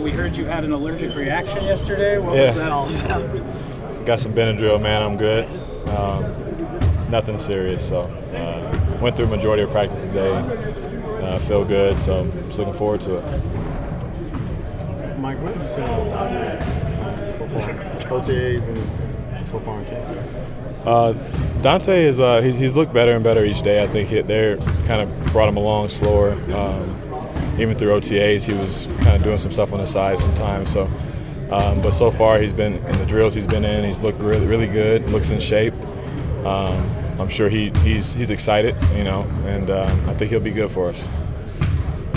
We heard you had an allergic reaction yesterday. What was that all about? Got some Benadryl, man. I'm good. Nothing serious. So went through the majority of practice today. Feel good. So just looking forward to it. Mike, what have you seen about Dante so far? OTAs and so far in camp. Dante is he's looked better and better each day. I think they kind of brought him along slower. Even through OTAs, he was kind of doing some stuff on the side sometimes. So, but so far, he's been in the drills he's been in. He's looked really, really good. Looks in shape. I'm sure he's excited, you know, and I think he'll be good for us.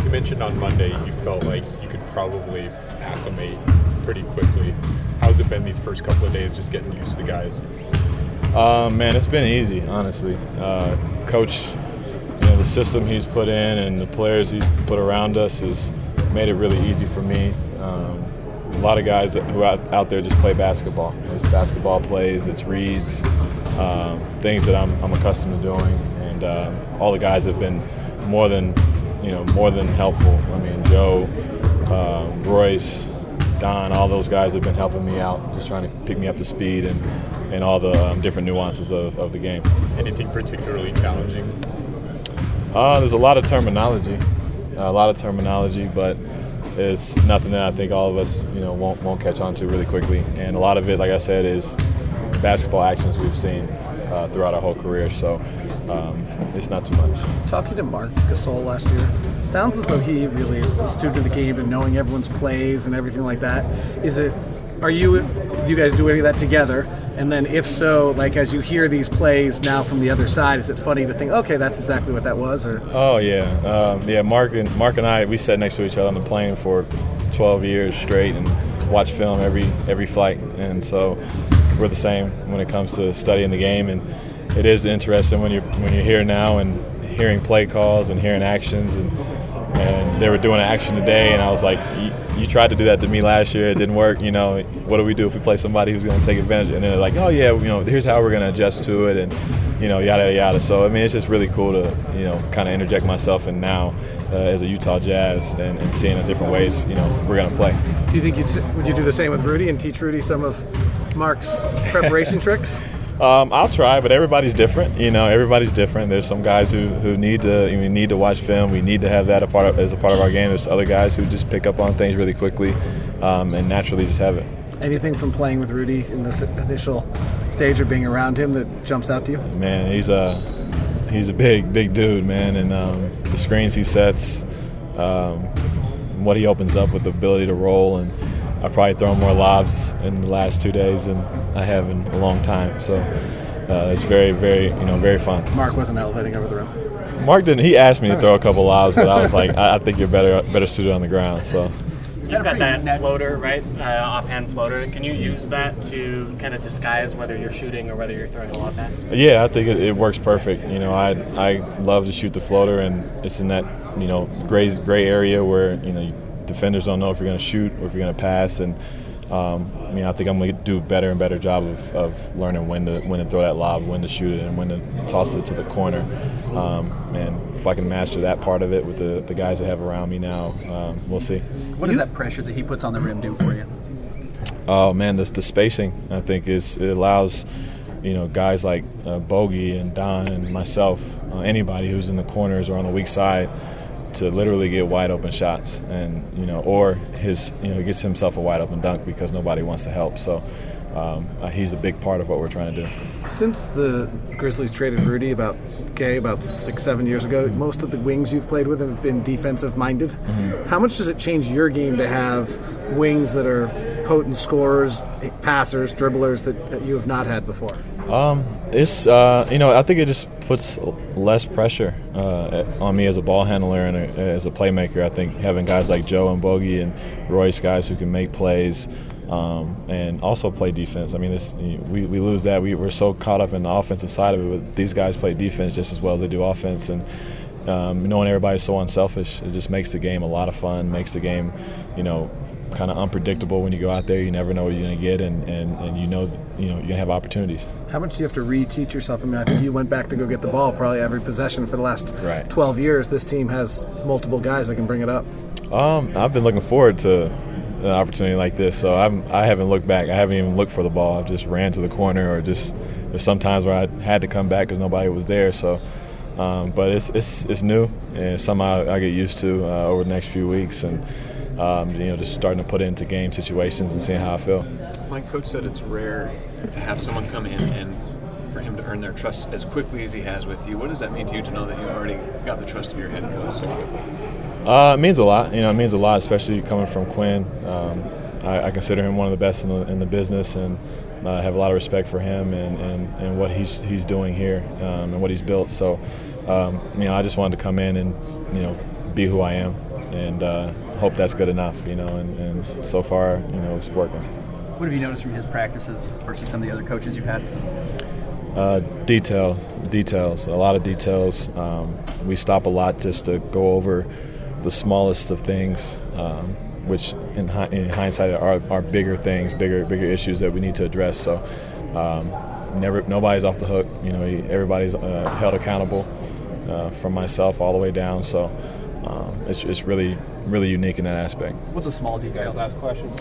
You mentioned on Monday you felt like you could probably acclimate pretty quickly. How's it been these first couple of days, just getting used to the guys? Man, it's been easy, honestly. Coach, you know, the system he's put in and the players he's put around us has made it really easy for me. A lot of guys who are out there just play basketball. It's basketball plays, it's reads, things that I'm accustomed to doing. And all the guys have been more than helpful. I mean, Joe, Royce, Don, all those guys have been helping me out, just trying to pick me up to speed and all the different nuances of the game. Anything particularly challenging? There's a lot of terminology, but it's nothing that I think all of us, you know, won't catch on to really quickly. And a lot of it, like I said, is basketball actions we've seen throughout our whole career. So it's not too much. Talking to Mark Gasol last year, sounds as though he really is the student of the game and knowing everyone's plays and everything like that. Do you guys do any of that together? And then if so, like as you hear these plays now from the other side, is it funny to think, okay, that's exactly what that was? Or Mark and I, we sat next to each other on the plane for 12 years straight and watched film every flight. And so we're the same when it comes to studying the game. And it is interesting when you're here now and hearing play calls and hearing actions. And they were doing an action today, and I was like, you tried to do that to me last year. It didn't work. You know, what do we do if we play somebody who's going to take advantage? And then they're like, oh, yeah, you know, here's how we're going to adjust to it and, you know, yada, yada. So, I mean, it's just really cool to, you know, kind of interject myself in now as a Utah Jazz and seeing the different ways, you know, we're going to play. Do you think would you do the same with Rudy and teach Rudy some of Mark's preparation tricks? I'll try, but everybody's different. You know, everybody's different. There's some guys who need to watch film. We need to have that as a part of our game. There's other guys who just pick up on things really quickly and naturally just have it. Anything from playing with Rudy in this initial stage or being around him that jumps out to you? Man, he's a big dude, man, and the screens he sets, what he opens up with the ability to roll, and I probably thrown more lobs in the last 2 days than I have in a long time. So it's very, very, you know, very fun. Mark wasn't elevating over the rim. Mark didn't. He asked me to throw a couple lobs, but I was like, I think you're better suited on the ground. So you've got that floater, right? Offhand floater. Can you use that to kind of disguise whether you're shooting or whether you're throwing a lob pass? Yeah, I think it works perfect. You know, I love to shoot the floater, and it's in that, you know, gray area where, you know, defenders don't know if you're going to shoot or if you're going to pass, and you know, I think I'm going to do a better and better job of learning when to throw that lob, when to shoot it, and when to toss it to the corner. And if I can master that part of it with the guys I have around me now, we'll see. What does that pressure that he puts on the rim do for you? Oh man, the spacing, I think, it allows, you know, guys like Bogey and Don and myself, anybody who's in the corners or on the weak side, to literally get wide open shots, and you know, or his, you know, he gets himself a wide open dunk because nobody wants to help. So he's a big part of what we're trying to do. Since the Grizzlies traded Rudy about 6-7 years ago, most of the wings you've played with have been defensive minded. Mm-hmm. How much does it change your game to have wings that are potent scorers, passers, dribblers that you have not had before? It's you know, I think it just puts less pressure on me as a ball handler and as a playmaker. I think having guys like Joe and Bogey and Royce, guys who can make plays and also play defense. I mean, we lose that. We're so caught up in the offensive side of it, but these guys play defense just as well as they do offense. And knowing everybody's so unselfish, it just makes the game a lot of fun. Makes the game, you know, kind of unpredictable when you go out there. You never know what you're going to get, and you know you're going to have opportunities. How much do you have to reteach yourself? I mean, I think you went back to go get the ball probably every possession for the last 12 years. This team has multiple guys that can bring it up. I've been looking forward to an opportunity like this, so I haven't looked back. I haven't even looked for the ball. I just ran to the corner, or just there's some times where I had to come back because nobody was there. So, but it's new, and it's something I get used to over the next few weeks, and just starting to put it into game situations and seeing how I feel. My coach said it's rare to have someone come in and for him to earn their trust as quickly as he has with you. What does that mean to you to know that you already got the trust of your head coach so quickly? It means a lot. It means a lot, especially coming from Quinn. I consider him one of the best in the business, and I have a lot of respect for him and what he's doing here and what he's built. So, I just wanted to come in and be who I am, and hope that's good enough. And so far, it's working. What have you noticed from his practices versus some of the other coaches you've had? Details, a lot of details. We stop a lot just to go over the smallest of things, which in hindsight are bigger things, bigger issues that we need to address. So nobody's off the hook. Everybody's held accountable from myself all the way down. So it's really, really unique in that aspect. What's a small detail? Last question.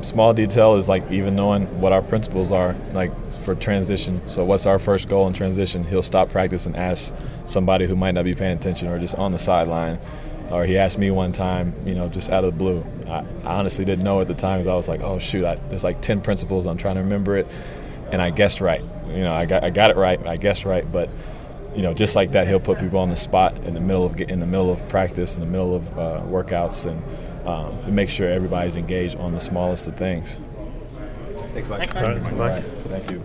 Small detail is like even knowing what our principles are, like for transition. So what's our first goal in transition? He'll stop practice and ask somebody who might not be paying attention or just on the sideline. Or he asked me one time, just out of the blue. I honestly didn't know at the time, because I was like, oh shoot, there's like 10 principles. I'm trying to remember it, and I guessed right. I got it right. I guessed right, but just like that, he'll put people on the spot in the middle of practice, in the middle of workouts, and make sure everybody's engaged on the smallest of things. Thanks, Mike. Thank you.